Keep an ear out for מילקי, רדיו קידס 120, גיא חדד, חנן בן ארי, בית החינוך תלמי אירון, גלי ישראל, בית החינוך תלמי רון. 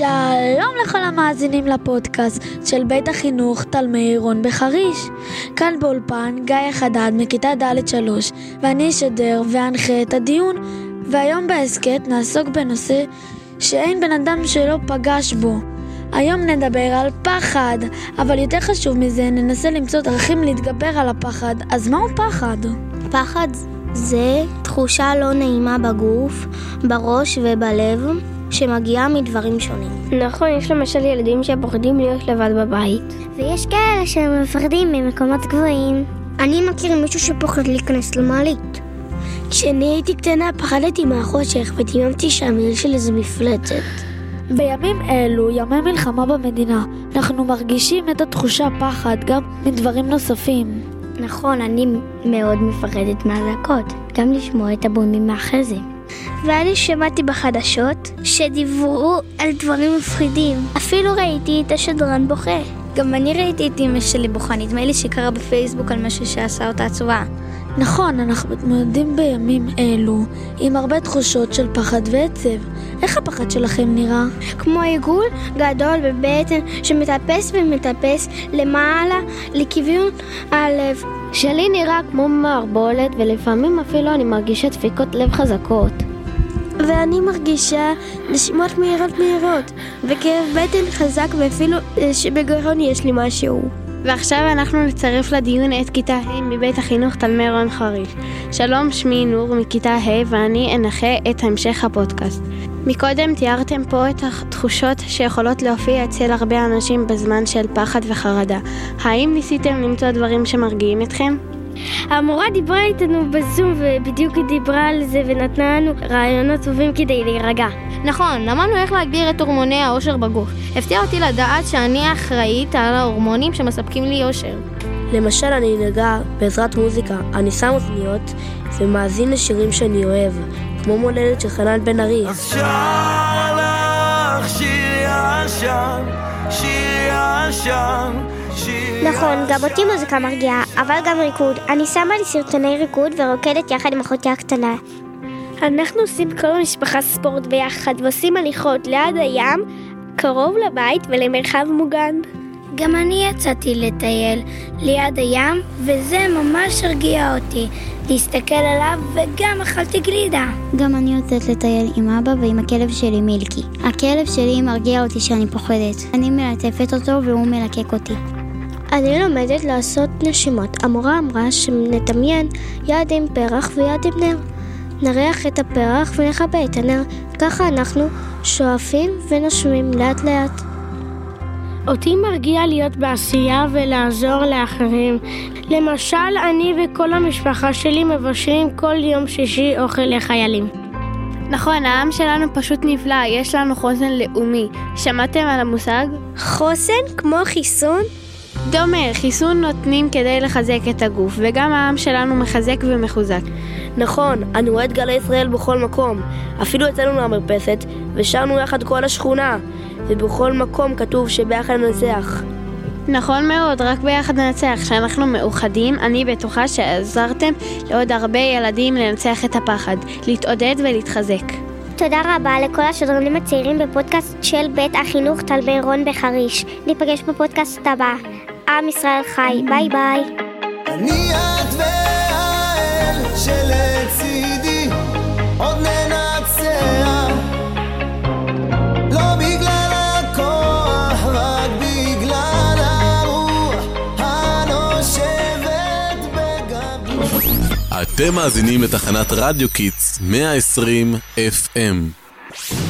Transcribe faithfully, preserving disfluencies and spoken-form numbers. שלום לכל המאזינים לפודקאסט של בית החינוך תלמי רון בחריש. כאן באולפן גיא חדד מכיתה ד' שלוש, ואני אשדר ואנחה את הדיון. והיום בהסקט נעסוק בנושא שאין בן אדם שלא פגש בו. היום נדבר על פחד, אבל יותר חשוב מזה ננסה למצוא דרכים להתגבר על הפחד. אז מהו פחד? פחד זה תחושה לא נעימה בגוף, בראש ובלב, שמגיעה מדברים שונים. נכון, יש למשל ילדים שפוחדים להיות לבד בבית. ויש כאלה שמפחדים ממקומות גבוהים. אני מכיר מישהו שפוחד להיכנס למעלית. כשאני הייתי קטנה פחדתי מהחושך ודמיינתי שהמיל שלי זה מפלצת. בימים אלו, ימי מלחמה במדינה, אנחנו מרגישים את התחושה פחד גם מדברים נוספים. נכון, אני מאוד מפחדת מהזעקות, גם לשמוע את הבומים מהחזים. ואני שמעתי בחדשות שדיברו על דברים מפחידים. אפילו ראיתי את השדרן בוכה. גם אני ראיתי את אמא שלי בוכה. נדמה לי שקרה בפייסבוק על משהו שעשה אותה עצובה. נכון, אנחנו מתמודדים בימים אלו עם הרבה תחושות של פחד ועצב. איך הפחד שלכם נראה? כמו עיגול גדול בבטן שמטפס ומטפס למעלה לכיוון הלב. שלי נראה כמו מערבולת, ולפעמים אפילו אני מרגישה דפיקות לב חזקות. ואני מרגישה נשימות מהירות מהירות, וכאב בטן חזק, ואפילו שבגרון יש לי משהו. ועכשיו אנחנו נצרף לדיון את כיתה ה' מבית החינוך תלמי אירון חריש. שלום, שמי נור מכיתה ה' ואני אנחה את המשך הפודקאסט. מקודם תיארתם פה את התחושות שיכולות להופיע אצל הרבה אנשים בזמן של פחד וחרדה. האם ניסיתם למצוא דברים שמרגיעים אתכם? המורה דיברה איתנו בזום ובדיוק דיברה על זה ונתנה לנו רעיונות טובים כדי להירגע. נכון, למדנו איך להגביר את הורמוני האושר בגוף. הפתיע אותי לדעת שאני אחראית על ההורמונים שמספקים לי אושר. למשל, אני נגע בעזרת מוזיקה, אני שם אוזניות ומאזין לשירים שאני אוהב, כמו מולדת של חנן בן ארי. אז שר לך שיר ישן, שיר ישן. נכון, גם אותי מוזיקה מרגיעה, אבל גם ריקוד. אני שמה לי סרטוני ריקוד ורוקדת יחד עם אחותי הקטנה. אנחנו עושים כל המשפחה ספורט ביחד ועושים הליכות ליד הים, קרוב לבית ולמרחב מוגן. גם אני יצאתי לטייל ליד הים, וזה ממש הרגיע אותי להסתכל עליו, וגם אכלתי גלידה. גם אני יוצאת לטייל עם אבא ועם הכלב שלי מילקי. הכלב שלי מרגיע אותי שאני פוחדת. אני מלטפת אותו והוא מלקק אותי. אני לומדת לעשות נשימות. המורה אמרה שנדמיין יד עם פרח ויד עם נר. נריח את הפרח ונחבא את הנר. ככה אנחנו שואפים ונושמים לאט לאט. אותי מרגיע להיות בעשייה ולעזור לאחרים. למשל, אני וכל המשפחה שלי מבשלים כל יום שישי אוכל לחיילים. נכון, העם שלנו פשוט נפלא, יש לנו חוסן לאומי. שמעתם על המושג? חוסן כמו חיסון? דומה, חיסון נותנים כדי לחזק את הגוף, וגם העם שלנו מחזק ומחוזק. נכון, אני רואה את גלי ישראל בכל מקום. אפילו יצאנו למרפסת ושרנו יחד כל השכונה, ובכל מקום כתוב שביחד ננצח. נכון מאוד, רק ביחד ננצח. שאנחנו מאוחדים, אני בטוחה שעזרתם לעוד הרבה ילדים לנצח את הפחד, להתעודד ולהתחזק. תודה רבה לכל השדרנים הצעירים בפודקאסט של בית החינוך תלמי אירון בחריש. ניפגש בפודקאסט הבא. עם ישראל חי, ביי ביי. אני את והאל שלצידי עוד ננצח, לא בגלל הכוח, רק בגלל הרוח הנושבת בגבי. אתם מאזינים לתחנת רדיו קידס מאה עשרים אף אם.